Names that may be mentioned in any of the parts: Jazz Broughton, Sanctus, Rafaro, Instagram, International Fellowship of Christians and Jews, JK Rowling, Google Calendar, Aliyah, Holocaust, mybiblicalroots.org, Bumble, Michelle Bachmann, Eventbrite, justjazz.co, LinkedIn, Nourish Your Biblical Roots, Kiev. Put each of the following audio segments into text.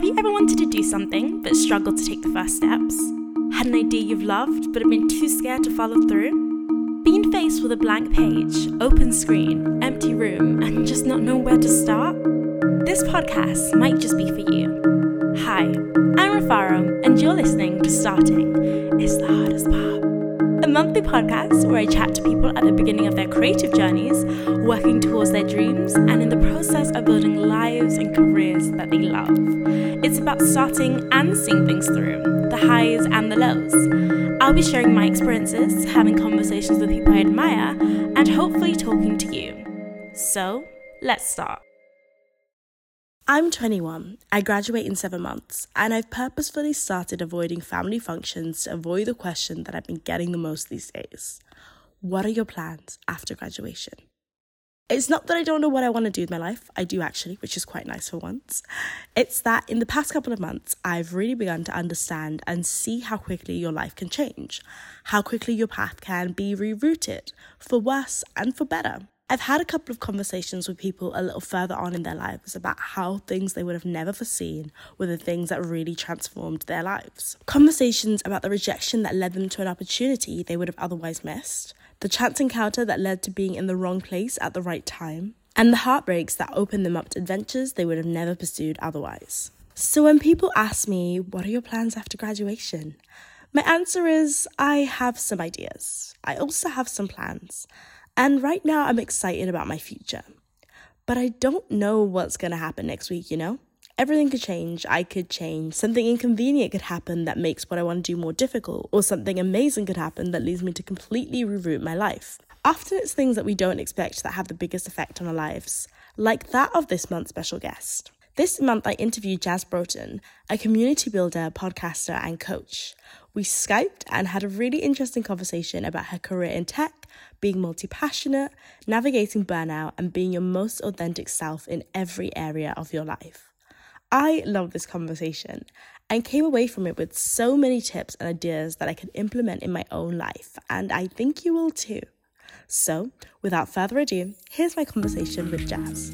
Have you ever wanted to do something but struggled to take the first steps? Had an idea you've loved but have been too scared to follow through? Been faced with a blank page, open screen, empty room, and just not know where to start? This podcast might just be for you. Hi, I'm Rafaro, and you're listening to Starting is the Hardest Part, a monthly podcast where I chat to people at the beginning of their creative journeys, working towards their dreams, and in the process of building lives and careers that they love. It's about starting and seeing things through, the highs and the lows. I'll be sharing my experiences, having conversations with people I admire, and hopefully talking to you. So, let's start. I'm 21, I graduate in 7 months, and I've purposefully started avoiding family functions to avoid the question that I've been getting the most these days. What are your plans after graduation? It's not that I don't know what I want to do with my life, I do actually, which is quite nice for once. It's that in the past couple of months, I've really begun to understand and see how quickly your life can change, how quickly your path can be rerouted, for worse and for better. I've had a couple of conversations with people a little further on in their lives about how things they would have never foreseen were the things that really transformed their lives. Conversations about the rejection that led them to an opportunity they would have otherwise missed, the chance encounter that led to being in the wrong place at the right time, and the heartbreaks that opened them up to adventures they would have never pursued otherwise. So when people ask me, what are your plans after graduation? My answer is, I have some ideas. I also have some plans. And right now, I'm excited about my future. But I don't know what's going to happen next week, you know? Everything could change. I could change. Something inconvenient could happen that makes what I want to do more difficult. Or something amazing could happen that leads me to completely reroute my life. Often it's things that we don't expect that have the biggest effect on our lives. Like that of this month's special guest. This month, I interviewed Jazz Broughton, a community builder, podcaster, and coach. We Skyped and had a really interesting conversation about her career in tech, being multi-passionate, navigating burnout, and being your most authentic self in every area of your life. I loved this conversation and came away from it with so many tips and ideas that I could implement in my own life, and I think you will too. So, without further ado, here's my conversation with Jazz.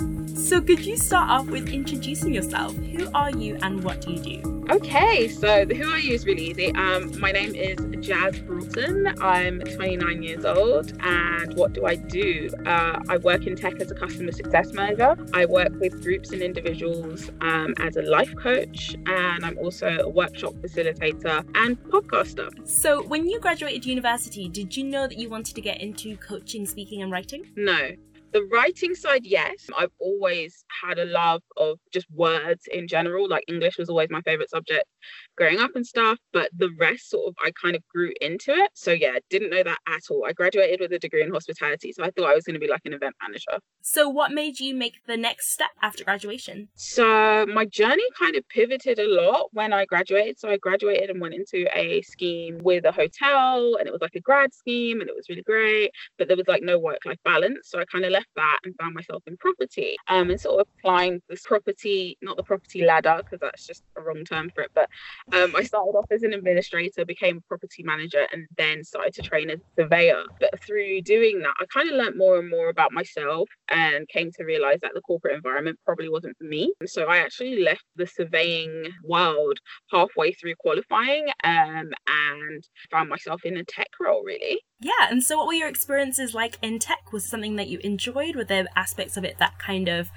So could you start off with introducing yourself? Who are you and what do you do? Okay, so the who are you is really easy. My name is Jazz Broughton. I'm 29 years old. And what do? I work in tech as a customer success manager. I work with groups and individuals as a life coach. And I'm also a workshop facilitator and podcaster. So when you graduated university, did you know that you wanted to get into coaching, speaking and writing? No. The writing side, yes. I've always had a love of just words in general. Like English was always my favourite subject growing up and stuff. But the rest sort of, I kind of grew into it. So yeah, didn't know that at all. I graduated with a degree in hospitality. So I thought I was going to be like an event manager. So what made you make the next step after graduation? So my journey kind of pivoted a lot when I graduated. So I graduated and went into a scheme with a hotel. And it was like a grad scheme. And it was really great. But there was like no work-life balance. So I kind of left that and found myself in property and sort of applying this property, not the property ladder because that's just a wrong term for it, but I started off as an administrator, became a property manager, and then started to train as a surveyor. But through doing that, I kind of learned more and more about myself and came to realize that the corporate environment probably wasn't for me. So I actually left the surveying world halfway through qualifying and found myself in a tech role, really. Yeah, and so what were your experiences like in tech? Was it something that you enjoyed? Were there aspects of it that kind of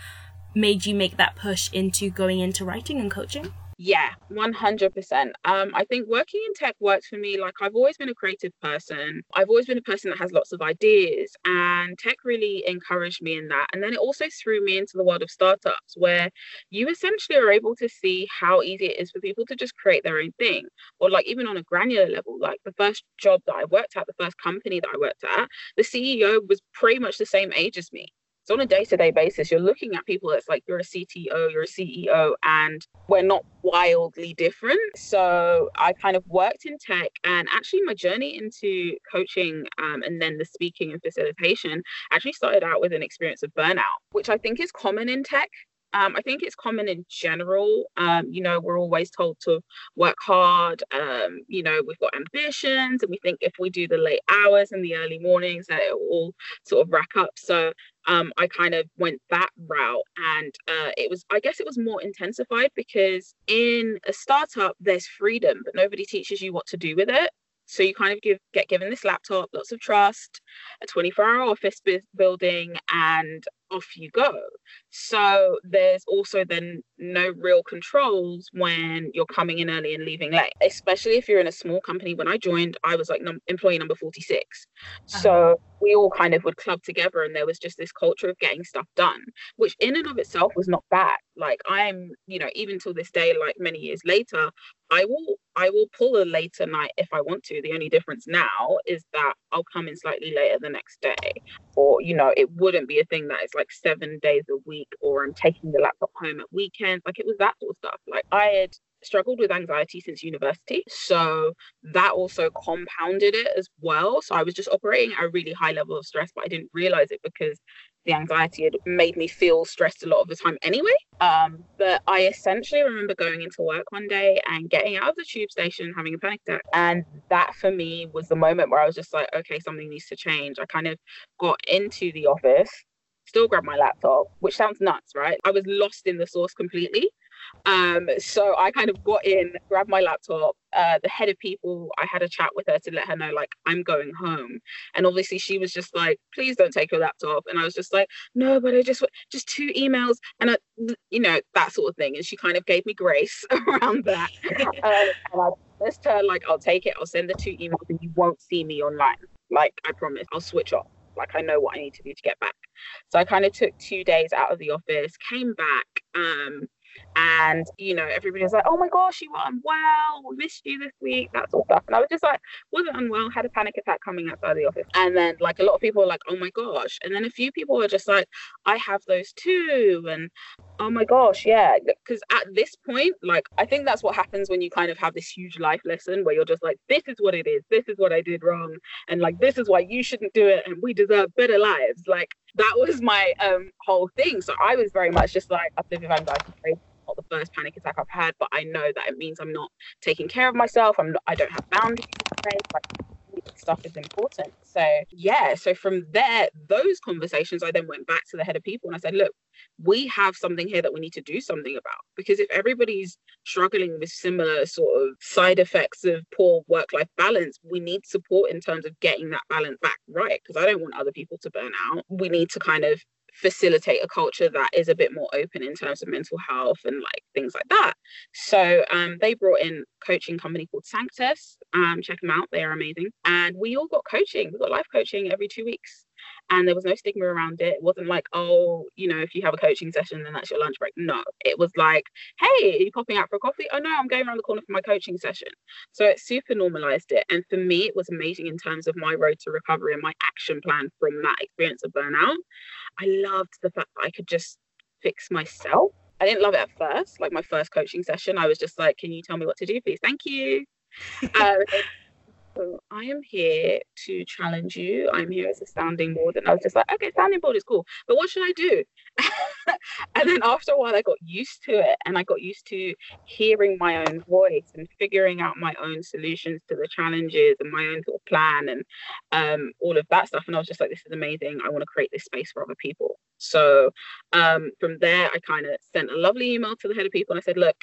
made you make that push into going into writing and coaching? Yeah, 100%. I think working in tech worked for me. Like I've always been a creative person. I've always been a person that has lots of ideas, and tech really encouraged me in that. And then it also threw me into the world of startups, where you essentially are able to see how easy it is for people to just create their own thing. Or like even on a granular level, like the first job that I worked at, the first company that I worked at, the CEO was pretty much the same age as me. So on a day-to-day basis, you're looking at people that's like, you're a CTO, you're a CEO, and we're not wildly different. So I kind of worked in tech, and actually my journey into coaching and then the speaking and facilitation actually started out with an experience of burnout, which I think is common in tech. I think it's common in general. You know, we're always told to work hard. You know, we've got ambitions and we think if we do the late hours and the early mornings that it will all sort of rack up. So I kind of went that route, and it was more intensified, because in a startup there's freedom, but nobody teaches you what to do with it. So you kind of get given this laptop, lots of trust, a 24-hour office building, and off you go. So there's also then no real controls when you're coming in early and leaving late, especially if you're in a small company. When I joined, I was like employee number 46. Uh-huh. So we all kind of would club together, and there was just this culture of getting stuff done, which in and of itself was not bad. Like, I'm, even till this day, like many years later, I will pull a later night if I want to. The only difference now is that I'll come in slightly later the next day, or, it wouldn't be a thing that is like 7 days a week, or I'm taking the laptop home at weekends. Like, it was that sort of stuff. Like, I had struggled with anxiety since university, so that also compounded it as well. So I was just operating at a really high level of stress, but I didn't realize it because the anxiety had made me feel stressed a lot of the time anyway. But I essentially remember going into work one day and getting out of the tube station, having a panic attack. And that for me was the moment where I was just like, okay, something needs to change. I kind of got into the office, still grabbed my laptop, which sounds nuts, right? I was lost in the source completely. So I kind of got in, grabbed my laptop, the head of people, I had a chat with her to let her know, like, I'm going home. And obviously she was just like, please don't take your laptop. And I was just like, no, but I just two emails and, that sort of thing. And she kind of gave me grace around that. And I promised her, like, I'll take it. I'll send the two emails and you won't see me online. Like, I promise, I'll switch off. Like, I know what I need to do to get back. So I kind of took 2 days out of the office, came back, and everybody was like, oh my gosh, you were unwell, we missed you this week, that sort of stuff. And I was just like, wasn't unwell, had a panic attack coming outside the office. And then, like, a lot of people were like, oh my gosh. And then a few people were just like, I have those too, and oh my gosh, yeah. Because at this point, like, I think that's what happens when you kind of have this huge life lesson where you're just like, this is what it is, this is what I did wrong, and like, this is why you shouldn't do it, and we deserve better lives. Like, that was my whole thing. So I was very much just like, I've lived with anxiety crazy. Not the first panic attack I've had, but I know that it means I'm not taking care of myself. I don't have boundaries. Like, stuff is important. So yeah. So from there, those conversations, I then went back to the head of people and I said, look, we have something here that we need to do something about, because if everybody's struggling with similar sort of side effects of poor work-life balance, we need support in terms of getting that balance back right, because I don't want other people to burn out. We need to kind of facilitate a culture that is a bit more open in terms of mental health and like things like that. So they brought in a coaching company called Sanctus. Check them out, they are amazing. And we all got coaching. We got life coaching every 2 weeks, and there was no stigma around it. It wasn't like, oh, if you have a coaching session then that's your lunch break. No, it was like, hey, are you popping out for a coffee? Oh no, I'm going around the corner for my coaching session. So it super normalized it, and for me it was amazing in terms of my road to recovery and my action plan from that experience of burnout. I loved the fact that I could just fix myself. I didn't love it at first. Like, my first coaching session, I was just like, can you tell me what to do, please? Thank you. So I am here to challenge you. I'm here as a sounding board. And I was just like, okay, sounding board is cool, but what should I do? And then after a while, I got used to it. And I got used to hearing my own voice and figuring out my own solutions to the challenges and my own sort of plan and all of that stuff. And I was just like, this is amazing. I want to create this space for other people. So from there, I kind of sent a lovely email to the head of people. And I said, look,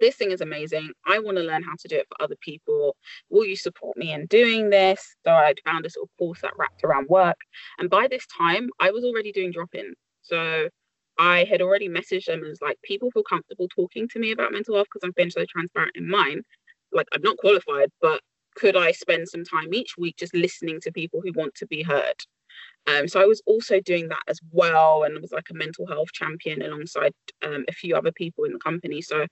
this thing is amazing. I want to learn how to do it for other people. Will you support me in doing this? So I'd found a sort of course that wrapped around work. And by this time, I was already doing drop-in. So I had already messaged them and was like, people feel comfortable talking to me about mental health because I've been so transparent in mine. Like, I'm not qualified, but could I spend some time each week just listening to people who want to be heard? So I was also doing that as well, and was like a mental health champion alongside a few other people in the company. So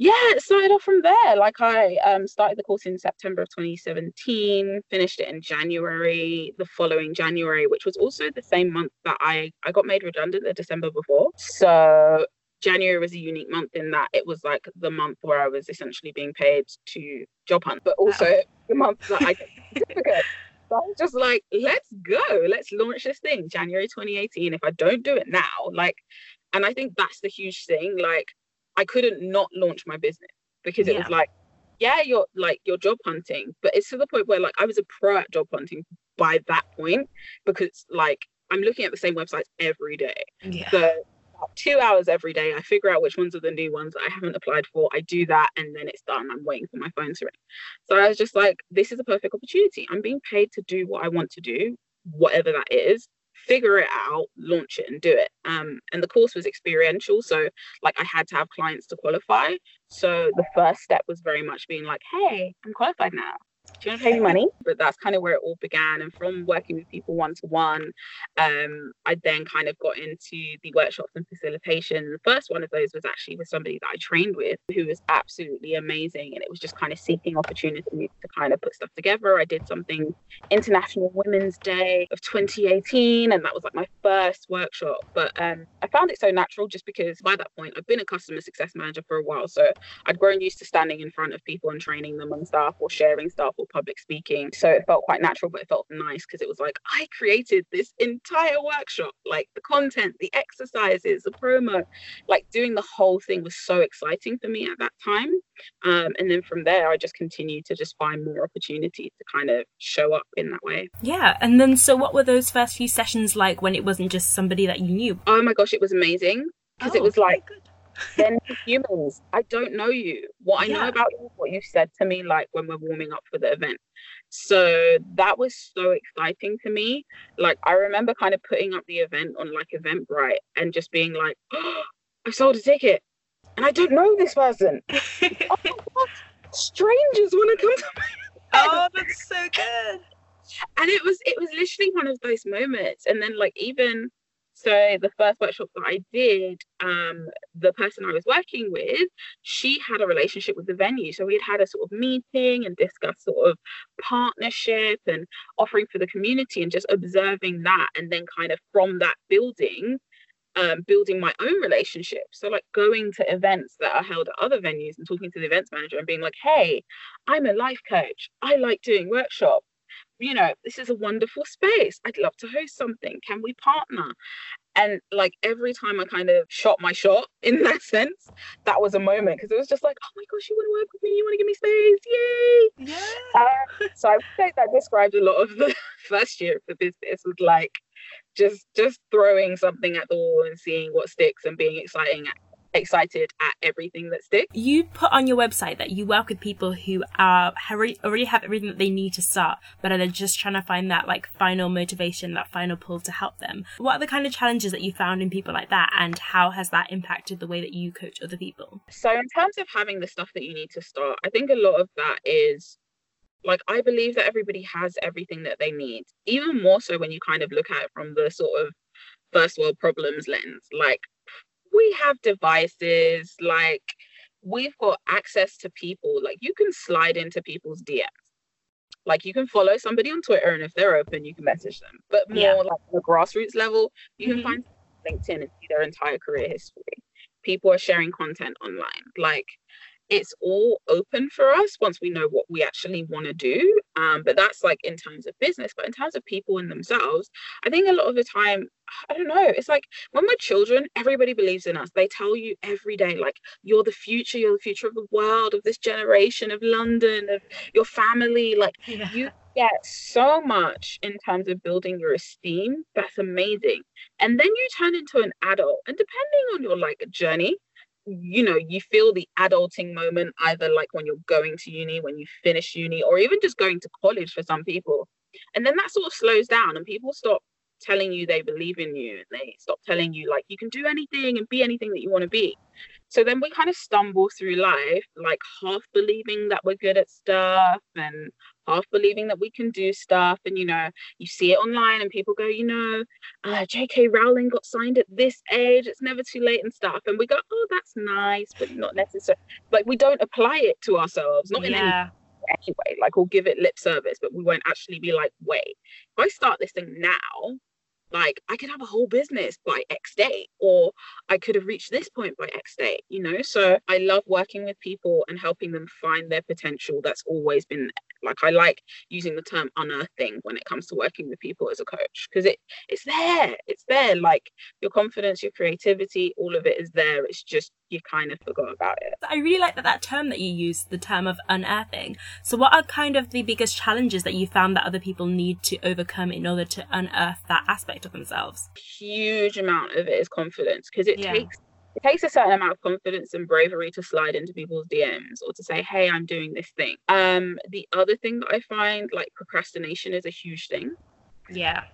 yeah, it started off from there. Like, I started the course in September of 2017, finished it in January, the following January, which was also the same month that I got made redundant, the December before. So January was a unique month in that it was like the month where I was essentially being paid to job hunt, but also the month that I got the certificate. So I was just like, let's go, let's launch this thing, January 2018, if I don't do it now. Like, and I think that's the huge thing. Like, I couldn't not launch my business because it was like, yeah, you're like, you're job hunting, but it's to the point where like I was a pro at job hunting by that point, because like I'm looking at the same websites every day. Yeah. So 2 hours every day, I figure out which ones are the new ones that I haven't applied for. I do that, and then it's done. I'm waiting for my phone to ring. So I was just like, this is a perfect opportunity. I'm being paid to do what I want to do, whatever that is. Figure it out, launch it, and do it. And the course was experiential, so like I had to have clients to qualify. So the first step was very much being like, hey, I'm qualified now, do you want to pay me money? But that's kind of where it all began. And from working with people one-to-one, I then kind of got into the workshops and facilitation. The first one of those was actually with somebody that I trained with, who was absolutely amazing. And it was just kind of seeking opportunities to kind of put stuff together. I did something, International Women's Day of 2018, and that was like my first workshop. But I found it so natural, just because by that point I've been a customer success manager for a while, so I'd grown used to standing in front of people and training them on stuff or sharing stuff or public speaking. So it felt quite natural, but it felt nice because it was like, I created this entire workshop, like the content, the exercises, the promo, like doing the whole thing was so exciting for me at that time. And then from there, I just continued to just find more opportunities to kind of show up in that way. Yeah. And then, so what were those first few sessions like when it wasn't just somebody that you knew? Oh my gosh, it was amazing, because it was like, then humans, I don't know you. What I know about you is what you said to me, like when we're warming up for the event. So that was so exciting to me. Like I remember kind of putting up the event on like Eventbrite and just being like, oh, I sold a ticket and I don't know this person. Oh my God, strangers want to come to my event. Oh, that's so good. And it was literally one of those moments. And then like even so the first workshop that I did, the person I was working with, she had a relationship with the venue. So we had had a sort of meeting and discussed sort of partnership and offering for the community and just observing that. And then kind of from that building my own relationship. So like going to events that are held at other venues and talking to the events manager and being like, hey, I'm a life coach. I like doing workshops. You know, this is a wonderful space. I'd love to host something. Can we partner? And like every time I kind of shot my shot in that sense, that was a moment, because it was just like, oh my gosh, you want to work with me? You want to give me space? Yay! Yeah. So I would say that described a lot of the first year of the business, was like just throwing something at the wall and seeing what sticks and being excited at everything that sticks. You put on your website that you work with people who already have everything that they need to start, but are just trying to find that like final motivation, that final pull to help them. What are the kind of challenges that you found in people like that, and how has that impacted the way that you coach other people? So in terms of having the stuff that you need to start, I think a lot of that is like, I believe that everybody has everything that they need, even more so when you kind of look at it from the sort of first world problems lens. Like, we have devices, like we've got access to people, like you can slide into people's DMs, like you can follow somebody on Twitter, and if they're open you can message them. But more like on the grassroots level, you can find LinkedIn and see their entire career history. People are sharing content online. Like, it's all open for us once we know what we actually want to do. But that's like in terms of business. But in terms of people and themselves, I think a lot of the time, I don't know, it's like when we're children, everybody believes in us. They tell you every day, like, you're the future of the world, of this generation, of London, of your family. Like, you get so much in terms of building your esteem. That's amazing. And then you turn into an adult, and depending on your like journey, you know, you feel the adulting moment, either like when you're going to uni, when you finish uni, or even just going to college for some people. And then that sort of slows down, and people stop telling you they believe in you, and they stop telling you like you can do anything and be anything that you want to be. So then we kind of stumble through life like half believing that we're good at stuff and half believing that we can do stuff. And you know, you see it online and people go, you know, JK Rowling got signed at this age, it's never too late and stuff. And we go, oh, that's nice, but not necessarily. Like, we don't apply it to ourselves, not in any anyway. Like, we'll give it lip service, but we won't actually be like, wait, if I start this thing now, like I could have a whole business by X day, or I could have reached this point by X day, you know? So I love working with people and helping them find their potential. That's always been Like, I like using the term unearthing when it comes to working with people as a coach, because it's there. Like, your confidence, your creativity, all of it is there. It's just you kind of forgot about it. I really like that term that you used, the term of unearthing. So what are kind of the biggest challenges that you found that other people need to overcome in order to unearth that aspect of themselves? Huge amount of it is confidence, because it takes a certain amount of confidence and bravery to slide into people's DMs or to say, hey, I'm doing this thing. The other thing that I find, like, procrastination is a huge thing. Yeah.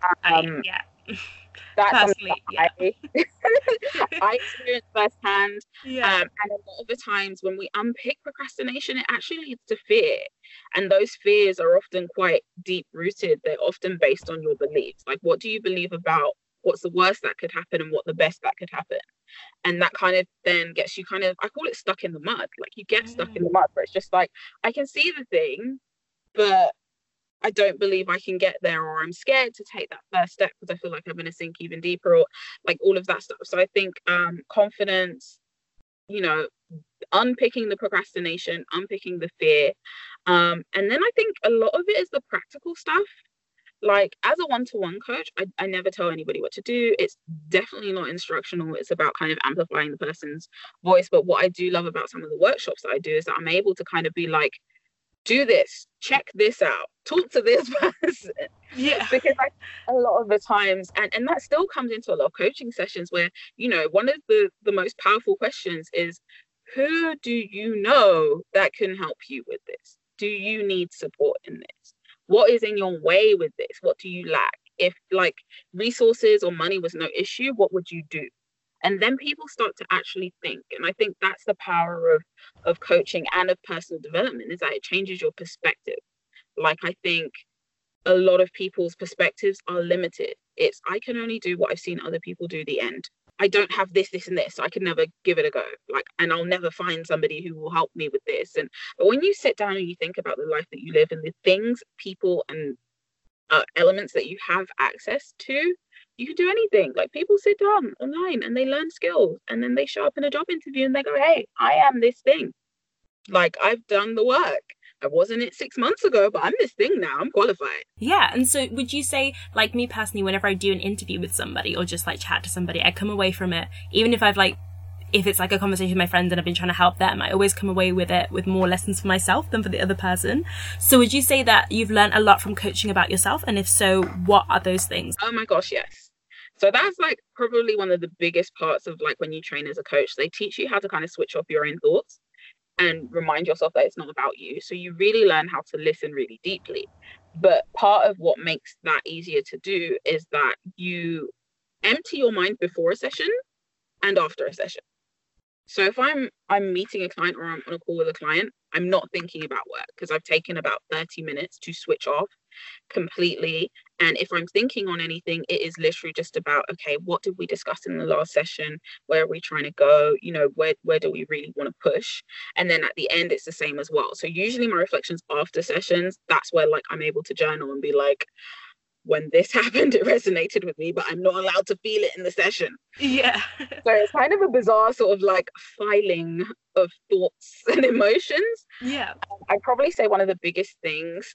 That's personally, something that I experienced firsthand. Yeah. And a lot of the times when we unpick procrastination, it actually leads to fear. And those fears are often quite deep rooted. They're often based on your beliefs. Like, what do you believe about what's the worst that could happen and what the best that could happen? And that kind of then gets you kind of, I call it stuck in the mud. Like, you get stuck in the mud, where it's just like, I can see the thing, but I don't believe I can get there, or I'm scared to take that first step because I feel like I'm going to sink even deeper, or like all of that stuff. So I think confidence, you know, unpicking the procrastination, unpicking the fear. And then I think a lot of it is the practical stuff. Like, as a one-to-one coach, I never tell anybody what to do. It's definitely not instructional. It's about kind of amplifying the person's voice. But what I do love about some of the workshops that I do is that I'm able to kind of be like, do this, check this out, talk to this person. Yeah. Because like, a lot of the times, and that still comes into a lot of coaching sessions where, you know, one of the most powerful questions is, who do you know that can help you with this? Do you need support in this? What is in your way with this? What do you lack? If like resources or money was no issue, what would you do? And then people start to actually think. And I think that's the power of coaching and of personal development, is that it changes your perspective. Like, I think a lot of people's perspectives are limited. It's, I can only do what I've seen other people do, the end. I don't have this, this, and this, so I can never give it a go. Like, and I'll never find somebody who will help me with this. And but when you sit down and you think about the life that you live and the things, people, and elements that you have access to, you can do anything. Like, people sit down online and they learn skills, and then they show up in a job interview and they go, hey, I am this thing. Like, I've done the work. I wasn't it 6 months ago, but I'm this thing now. I'm qualified. Yeah. And so would you say, like, me personally, whenever I do an interview with somebody or just like chat to somebody, I come away from it, even if I've like, if it's like a conversation with my friends and I've been trying to help them, I always come away with it with more lessons for myself than for the other person. So would you say that you've learned a lot from coaching about yourself? And if so, what are those things? Oh my gosh, yes. So that's like probably one of the biggest parts of like when you train as a coach, they teach you how to kind of switch off your own thoughts and remind yourself that it's not about you. So you really learn how to listen really deeply. But part of what makes that easier to do is that you empty your mind before a session and after a session. So if I'm meeting a client or I'm on a call with a client, I'm not thinking about work because I've taken about 30 minutes to switch off completely. And if I'm thinking on anything, it is literally just about, okay, what did we discuss in the last session? Where are we trying to go? You know, where do we really want to push? And then at the end, it's the same as well. So usually my reflections after sessions, that's where like I'm able to journal and be like, when this happened, it resonated with me, but I'm not allowed to feel it in the session. Yeah. So it's kind of a bizarre sort of like filing of thoughts and emotions. Yeah. I'd probably say one of the biggest things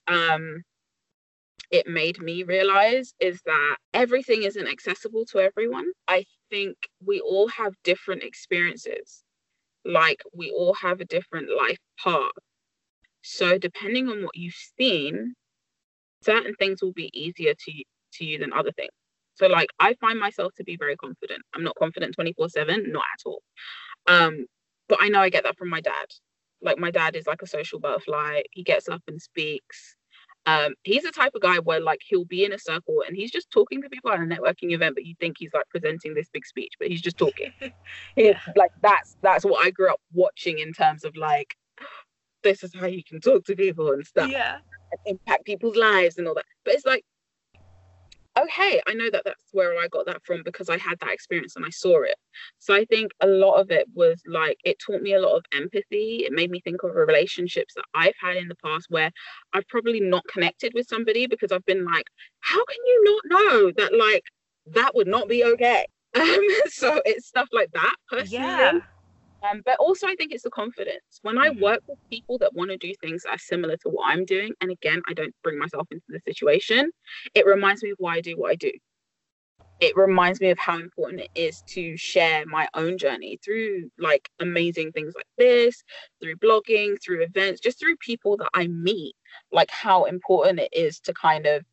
it made me realize is that everything isn't accessible to everyone. I think we all have different experiences. Like, we all have a different life path. So depending on what you've seen, certain things will be easier to you than other things. So like, I find myself to be very confident. I'm not confident 24/7, not at all. But I know I get that from my dad. Like, my dad is like a social butterfly. He gets up and speaks. He's the type of guy where like he'll be in a circle and he's just talking to people at a networking event, but you think he's like presenting this big speech, but he's just talking. Yeah. Like, that's what I grew up watching in terms of like, this is how you can talk to people and stuff. Yeah. And impact people's lives and all that. But it's like, okay, I know that that's where I got that from because I had that experience and I saw it. So I think a lot of it was like, it taught me a lot of empathy. It made me think of relationships that I've had in the past where I've probably not connected with somebody because I've been like, how can you not know that like that would not be okay? So it's stuff like that personally. Yeah. But also I think it's the confidence. When I work with people that want to do things that are similar to what I'm doing, and again, I don't bring myself into the situation, it reminds me of why I do what I do. It reminds me of how important it is to share my own journey through like amazing things like this, through blogging, through events, just through people that I meet, like how important it is to kind of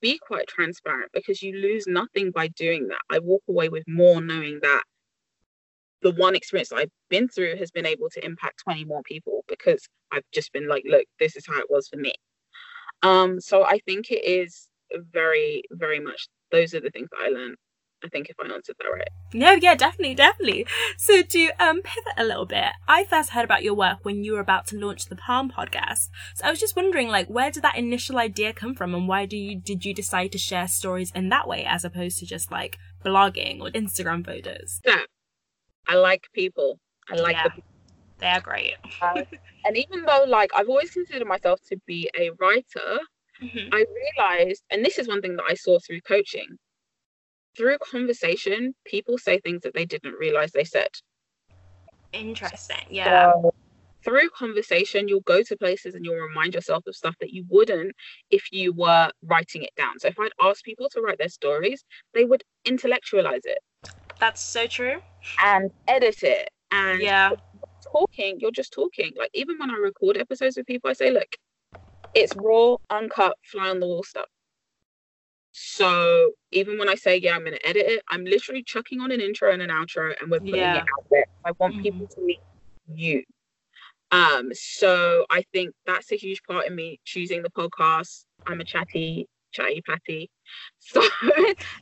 be quite transparent, because you lose nothing by doing that. I walk away with more knowing that the one experience that I've been through has been able to impact 20 more people, because I've just been like, look, this is how it was for me. So I think it is very, very much, those are the things that I learned, I think, if I answered that right. No, yeah, definitely. So to pivot a little bit, I first heard about your work when you were about to launch the Palm podcast. So I was just wondering, like, where did that initial idea come from, and why did you decide to share stories in that way as opposed to just like blogging or Instagram photos? Yeah. I like people. They are great. And even though, like, I've always considered myself to be a writer, I realized, and this is one thing that I saw through coaching, through conversation, people say things that they didn't realize they said. Interesting. Yeah. So, through conversation, you'll go to places and you'll remind yourself of stuff that you wouldn't if you were writing it down. So if I'd asked people to write their stories, they would intellectualize it. That's so true. And edit it. And talking, you're just talking. Like, even when I record episodes with people, I say, look, it's raw, uncut, fly on the wall stuff. So even when I say, yeah, I'm going to edit it, I'm literally chucking on an intro and an outro, and we're putting it out there. I want people to meet you. So I think that's a huge part in me choosing the podcast. I'm a chatty patty, so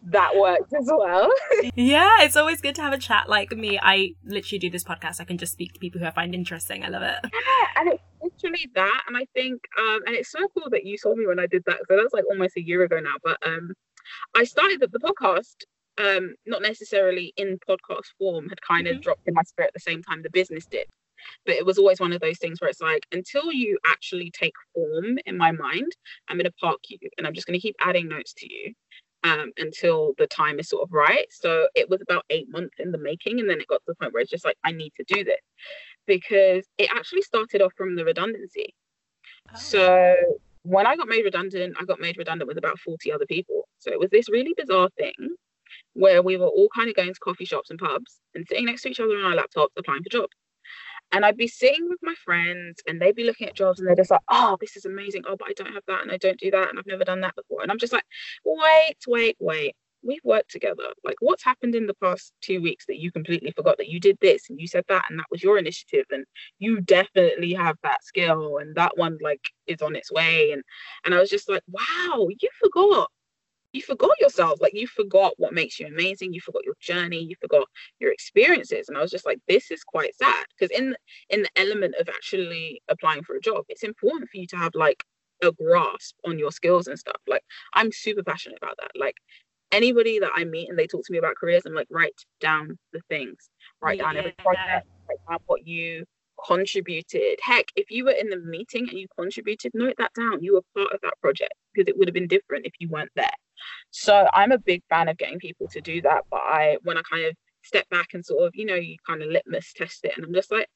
that works as well. Yeah, it's always good to have a chat. Like me, I literally do this podcast, I can just speak to people who I find interesting. I love it. Yeah, and it's literally that. And I think and it's so cool that you saw me when I did that, because that was like almost a year ago now, but I started the podcast not necessarily in podcast form, had kind of dropped in my spirit at the same time the business did, but it was always one of those things where it's like, until you actually take form in my mind, I'm going to park you, and I'm just going to keep adding notes to you until the time is sort of right. So it was about 8 months in the making, and then it got to the point where it's just like, I need to do this, because it actually started off from the redundancy. So when I got made redundant, with about 40 other people. So it was this really bizarre thing where we were all kind of going to coffee shops and pubs and sitting next to each other on our laptops applying for jobs. And I'd be sitting with my friends and they'd be looking at jobs and they're just like, oh, this is amazing. Oh, but I don't have that, and I don't do that, and I've never done that before. And I'm just like, wait. We've worked together. Like, what's happened in the past 2 weeks that you completely forgot that you did this and you said that, and that was your initiative, and you definitely have that skill, and that one like is on its way. And I was just like, wow, you forgot yourself. Like, you forgot what makes you amazing, you forgot your journey, you forgot your experiences. And I was just like, this is quite sad, because in the element of actually applying for a job, it's important for you to have like a grasp on your skills and stuff. Like, I'm super passionate about that. Like, anybody that I meet and they talk to me about careers, I'm like, write down the things, write down every project, write down what you contributed. Heck, if you were in the meeting and you contributed, note that down. You were part of that project, because it would have been different if you weren't there. So I'm a big fan of getting people to do that. But when I kind of step back and sort of, you know, you kind of litmus test it, and I'm just like,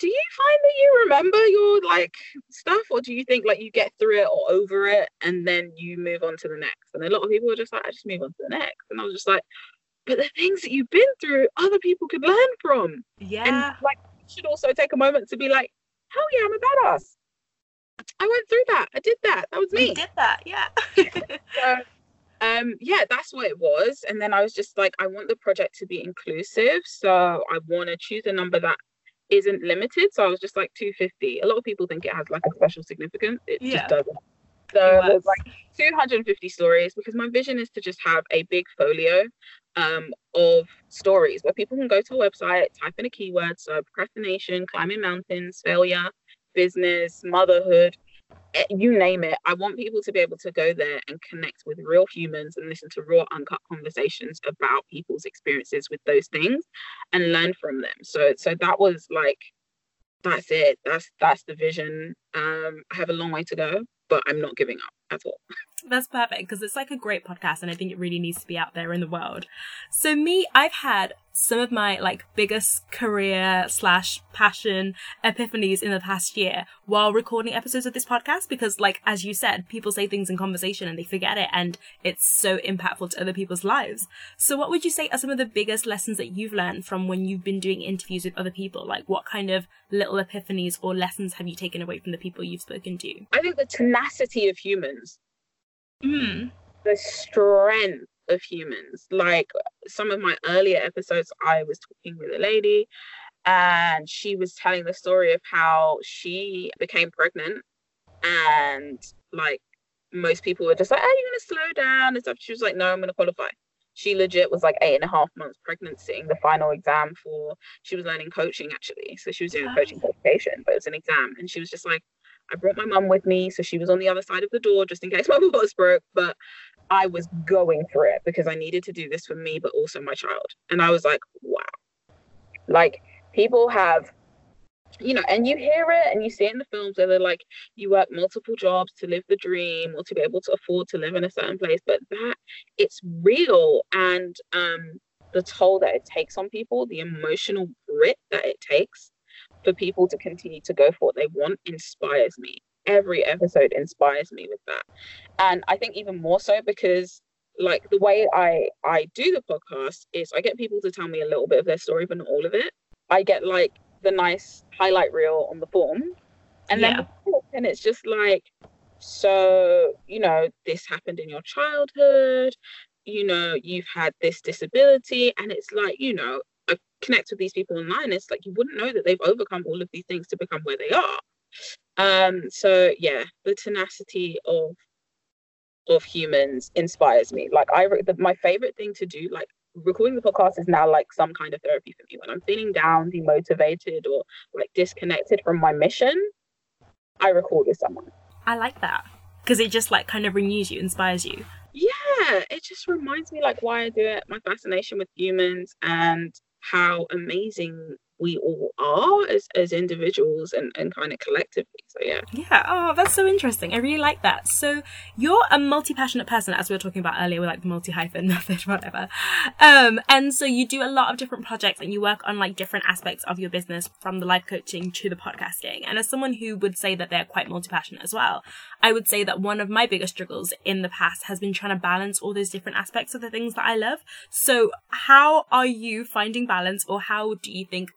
do you find that you remember your like stuff, or do you think like you get through it or over it and then you move on to the next? And a lot of people are just like, I just move on to the next. And I was just like, but the things that you've been through, other people could learn from. And like, should also take a moment to be like, hell yeah, I'm a badass, I went through that, I did that, that was me, I did that. So, that's what it was. And then I was just like, I want the project to be inclusive, so I want to choose a number that isn't limited. So I was just like 250. A lot of people think it has like a special significance, it just doesn't. So there's like 250 stories, because my vision is to just have a big folio of stories where people can go to a website, type in a keyword, so procrastination, climbing mountains, failure, business, motherhood, you name it. I want people to be able to go there and connect with real humans and listen to raw, uncut conversations about people's experiences with those things and learn from them. So that was like, that's it. That's the vision. I have a long way to go, but I'm not giving up. at all. That's perfect, because it's like a great podcast and I think it really needs to be out there in the world. So me, I've had some of my like biggest career / passion epiphanies in the past year while recording episodes of this podcast, because like, as you said, people say things in conversation and they forget it, and it's so impactful to other people's lives. So what would you say are some of the biggest lessons that you've learned from when you've been doing interviews with other people? Like, what kind of little epiphanies or lessons have you taken away from the people you've spoken to? I think the tenacity of humans. The strength of humans. Like, some of my earlier episodes, I was talking with a lady and she was telling the story of how she became pregnant, and like most people were just like, oh, you're gonna slow down and stuff. She was like, no, I'm gonna qualify. She legit was like 8.5 months pregnant, sitting the final exam for, she was learning coaching actually, so she was doing a coaching qualification, but it was an exam, and she was just like, I brought my mum with me, so she was on the other side of the door just in case my boss broke, but I was going for it because I needed to do this for me, but also my child. And I was like, wow. Like, people have, you know, and you hear it and you see it in the films where they're like, you work multiple jobs to live the dream or to be able to afford to live in a certain place, but that, it's real. And the toll that it takes on people, the emotional grit that it takes for people to continue to go for what they want, inspires me. Every episode inspires me with that. And I think even more so because like the way I do the podcast is I get people to tell me a little bit of their story, but not all of it. I get like the nice highlight reel on the form, and then it's just like, so, you know, this happened in your childhood, you know, you've had this disability, and it's like, you know, I connect with these people online. It's like, you wouldn't know that they've overcome all of these things to become where they are. So yeah, the tenacity of humans inspires me. Like, my favorite thing to do, like recording the podcast, is now like some kind of therapy for me. When I'm feeling down, demotivated, or like disconnected from my mission, I record with someone. I like that, because it just like kind of renews you, inspires you. Yeah, it just reminds me like why I do it, my fascination with humans, and how amazing we all are as individuals and kind of collectively. So yeah. Oh, that's so interesting. I really like that. So you're a multi-passionate person, as we were talking about earlier with like the multi-hyphen method, whatever. And so you do a lot of different projects and you work on like different aspects of your business, from the life coaching to the podcasting. And as someone who would say that they're quite multi-passionate as well, I would say that one of my biggest struggles in the past has been trying to balance all those different aspects of the things that I love. So how are you finding balance, or how do you think,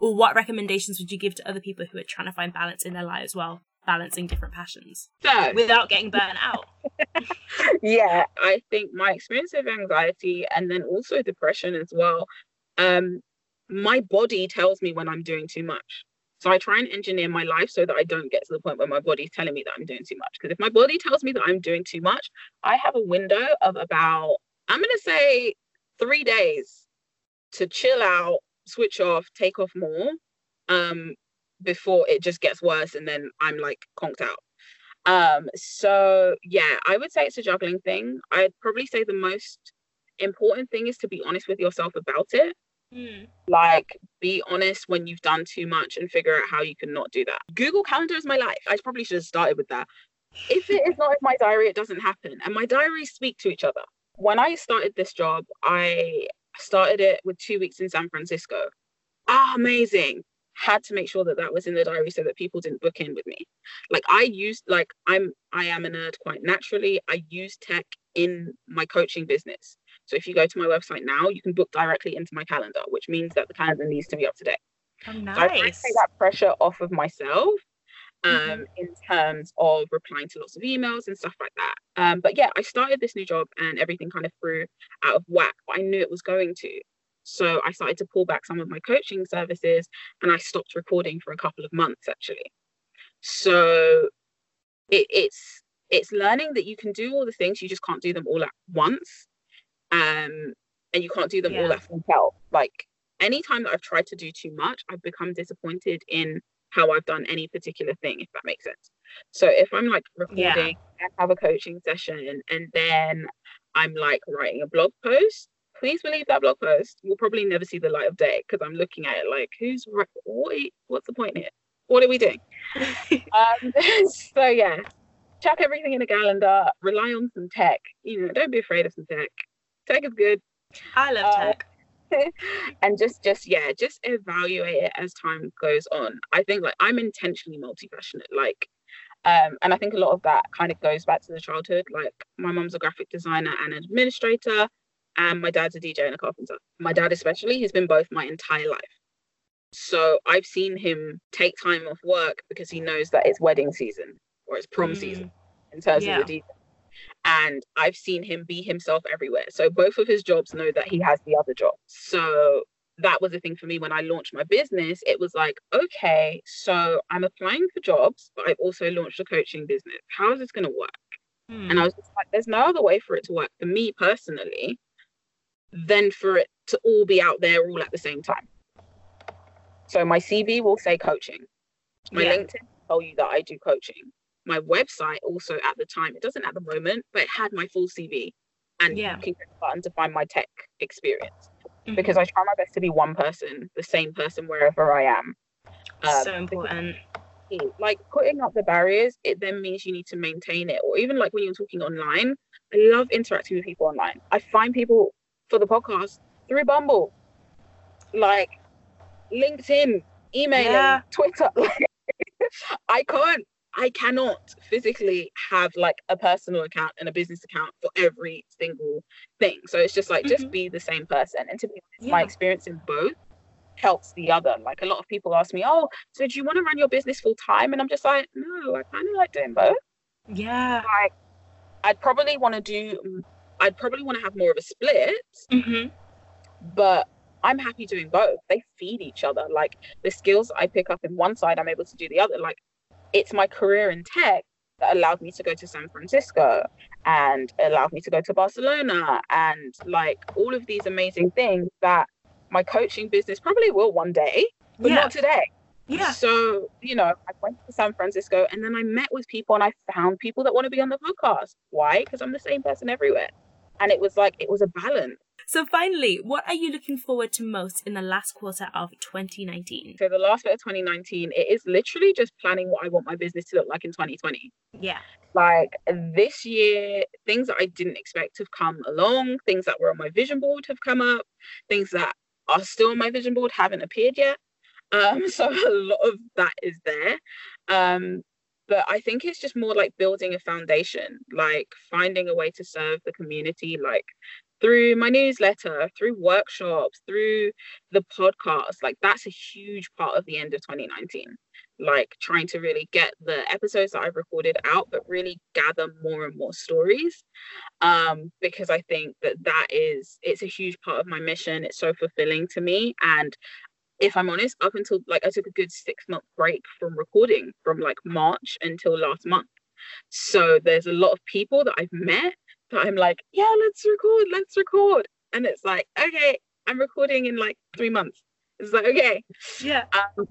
or what recommendations would you give to other people who are trying to find balance in their lives while balancing different passions, so without getting burnt out? Yeah, I think my experience of anxiety, and then also depression as well, my body tells me when I'm doing too much. So I try and engineer my life so that I don't get to the point where my body's telling me that I'm doing too much. Because if my body tells me that I'm doing too much, I have a window of about, I'm going to say, 3 days to chill out, switch off, take off more, before it just gets worse and then I'm like conked out. So yeah, I would say it's a juggling thing. I'd probably say the most important thing is to be honest with yourself about it. Like, be honest when you've done too much and figure out how you can not do that. Google Calendar is my life. I probably should have started with that. If it is not in my diary, it doesn't happen. And my diaries speak to each other. When I started this job, I started it with 2 weeks in San Francisco. Amazing. Had to make sure that that was in the diary so that people didn't book in with me. Like, I am a nerd quite naturally. I use tech in my coaching business. So if you go to my website now, you can book directly into my calendar, which means that the calendar needs to be up to date. Oh, nice. So I try to take that pressure off of myself in terms of replying to lots of emails and stuff like that. But yeah, I started this new job and everything kind of threw out of whack, but I knew it was going to. So I started to pull back some of my coaching services, and I stopped recording for a couple of months actually. So it's learning that you can do all the things, you just can't do them all at once. And you can't do them all at once. Like, anytime that I've tried to do too much, I've become disappointed in how I've done any particular thing, if that makes sense. So if I'm like recording and have a coaching session, and then I'm like writing a blog post, please believe that blog post will probably never see the light of day, because I'm looking at it like, what's the point here? What are we doing? So yeah, chuck everything in a calendar, rely on some tech. You know, don't be afraid of some tech. Tech is good. I love tech. And just evaluate it as time goes on. I think like I'm intentionally multi-passionate, like, and I think a lot of that kind of goes back to the childhood. Like my mom's a graphic designer and administrator, and my dad's a DJ and a carpenter. My dad especially, he's been both my entire life. So I've seen him take time off work because he knows that it's wedding season or it's prom season in terms of the DJ. And I've seen him be himself everywhere. So both of his jobs know that he has the other job. So that was the thing for me when I launched my business. It was like, okay, so I'm applying for jobs, but I've also launched a coaching business. How is this going to work? Mm. And I was just like, there's no other way for it to work for me personally than for it to all be out there all at the same time. So my CV will say coaching. My LinkedIn will tell you that I do coaching. My website also at the time, it doesn't at the moment, but it had my full CV. And you can click the button to find my tech experience. Mm-hmm. Because I try my best to be one person, the same person wherever I am. So important. Like putting up the barriers, it then means you need to maintain it. Or even like when you're talking online, I love interacting with people online. I find people for the podcast through Bumble. Like LinkedIn, emailing, Twitter. I cannot physically have like a personal account and a business account for every single thing. So it's just like, just be the same person. And to be honest, my experience in both helps the other. Like a lot of people ask me, oh, so do you want to run your business full time? And I'm just like, no, I kind of like doing both. Yeah. Like I'd probably want to have more of a split, but I'm happy doing both. They feed each other. Like the skills I pick up in one side, I'm able to do the other. Like it's my career in tech that allowed me to go to San Francisco and allowed me to go to Barcelona and like all of these amazing things that my coaching business probably will one day, but not today. Yeah. So, you know, I went to San Francisco and then I met with people and I found people that want to be on the podcast. Why? Because I'm the same person everywhere. And it was like, it was a balance. So finally, what are you looking forward to most in the last quarter of 2019? So the last bit of 2019, it is literally just planning what I want my business to look like in 2020. Yeah. Like this year, things that I didn't expect have come along, things that were on my vision board have come up, things that are still on my vision board haven't appeared yet. So a lot of that is there. But I think it's just more like building a foundation, like finding a way to serve the community, like through my newsletter, through workshops, through the podcast. Like that's a huge part of the end of 2019, like trying to really get the episodes that I've recorded out, but really gather more and more stories, because I think that it's a huge part of my mission. It's so fulfilling to me. And if I'm honest, up until like I took a good 6-month break from recording from like March until last month. So there's a lot of people that I've met that I'm like, yeah, let's record. And it's like, okay, I'm recording in like 3 months. It's like, okay. Yeah.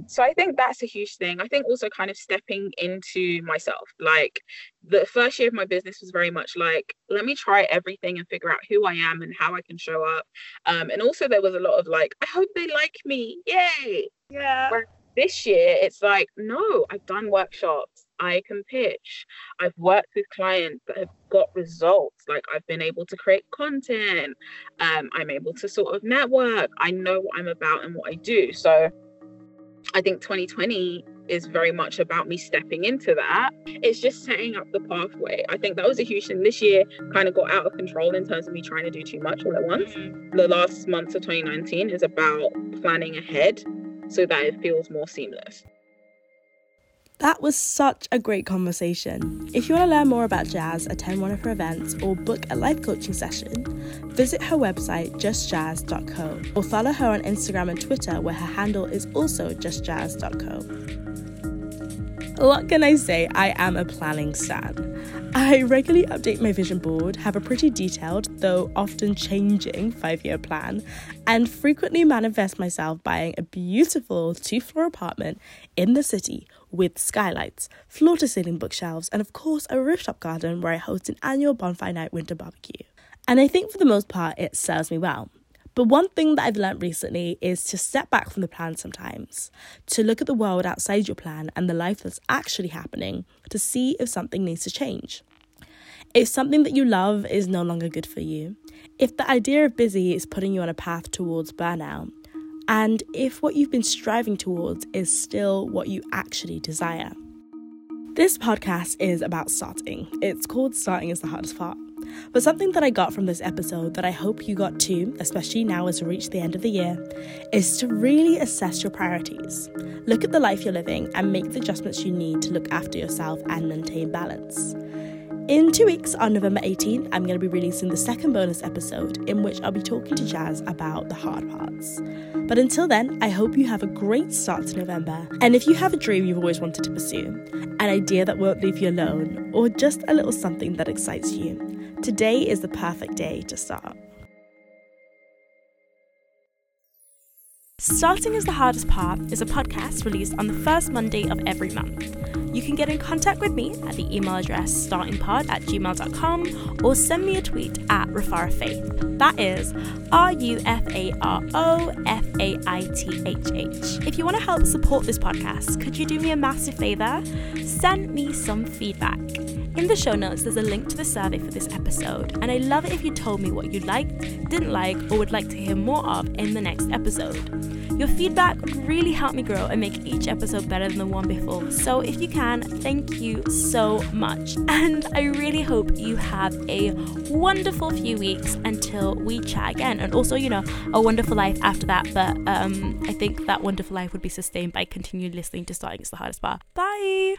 So I think that's a huge thing. I think also kind of stepping into myself. Like the first year of my business was very much like, let me try everything and figure out who I am and how I can show up. And also there was a lot of like, I hope they like me. Yay. Yeah. Whereas this year it's like, no, I've done workshops. I can pitch. I've worked with clients that have got results. Like I've been able to create content. I'm able to sort of network. I know what I'm about and what I do. So I think 2020 is very much about me stepping into that. It's just setting up the pathway. I think that was a huge thing this year. Kind of got out of control in terms of me trying to do too much all at once. The last months of 2019 is about planning ahead so that it feels more seamless. That was such a great conversation. If you want to learn more about Jazz, attend one of her events, or book a live coaching session, visit her website, justjazz.co, or follow her on Instagram and Twitter, where her handle is also justjazz.co. What can I say? I am a planning stan. I regularly update my vision board, have a pretty detailed, though often changing, 5-year plan, and frequently manifest myself buying a beautiful 2-floor apartment in the city, with skylights, floor-to-ceiling bookshelves, and of course a rooftop garden where I host an annual bonfire night winter barbecue. And I think for the most part it serves me well. But one thing that I've learned recently is to step back from the plan sometimes, to look at the world outside your plan and the life that's actually happening to see if something needs to change. If something that you love is no longer good for you, if the idea of busy is putting you on a path towards burnout, and if what you've been striving towards is still what you actually desire. This podcast is about starting. It's called Starting is the Hardest Part. But something that I got from this episode that I hope you got too, especially now as we reach the end of the year, is to really assess your priorities. Look at the life you're living and make the adjustments you need to look after yourself and maintain balance. In 2 weeks, on November 18th, I'm going to be releasing the second bonus episode in which I'll be talking to Jazz about the hard parts. But until then, I hope you have a great start to November. And if you have a dream you've always wanted to pursue, an idea that won't leave you alone, or just a little something that excites you, today is the perfect day to start. Starting is the Hardest Part is a podcast released on the first Monday of every month. You can get in contact with me at the email address startingpod@gmail.com or send me a tweet at @RafaraFaith. That is RufaroFaithh. If you want to help support this podcast, could you do me a massive favour? Send me some feedback. In the show notes, there's a link to the survey for this episode, and I'd love it if you told me what you liked, didn't like, or would like to hear more of in the next episode. Your feedback would really help me grow and make each episode better than the one before, so if you can, thank you so much. And I really hope you have a wonderful few weeks until we chat again, and also, you know, a wonderful life after that, but I think that wonderful life would be sustained by continuing listening to Starting is the Hardest Part. Bye!